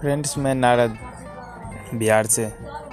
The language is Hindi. फ्रेंड्स, मैं नारद बिहार से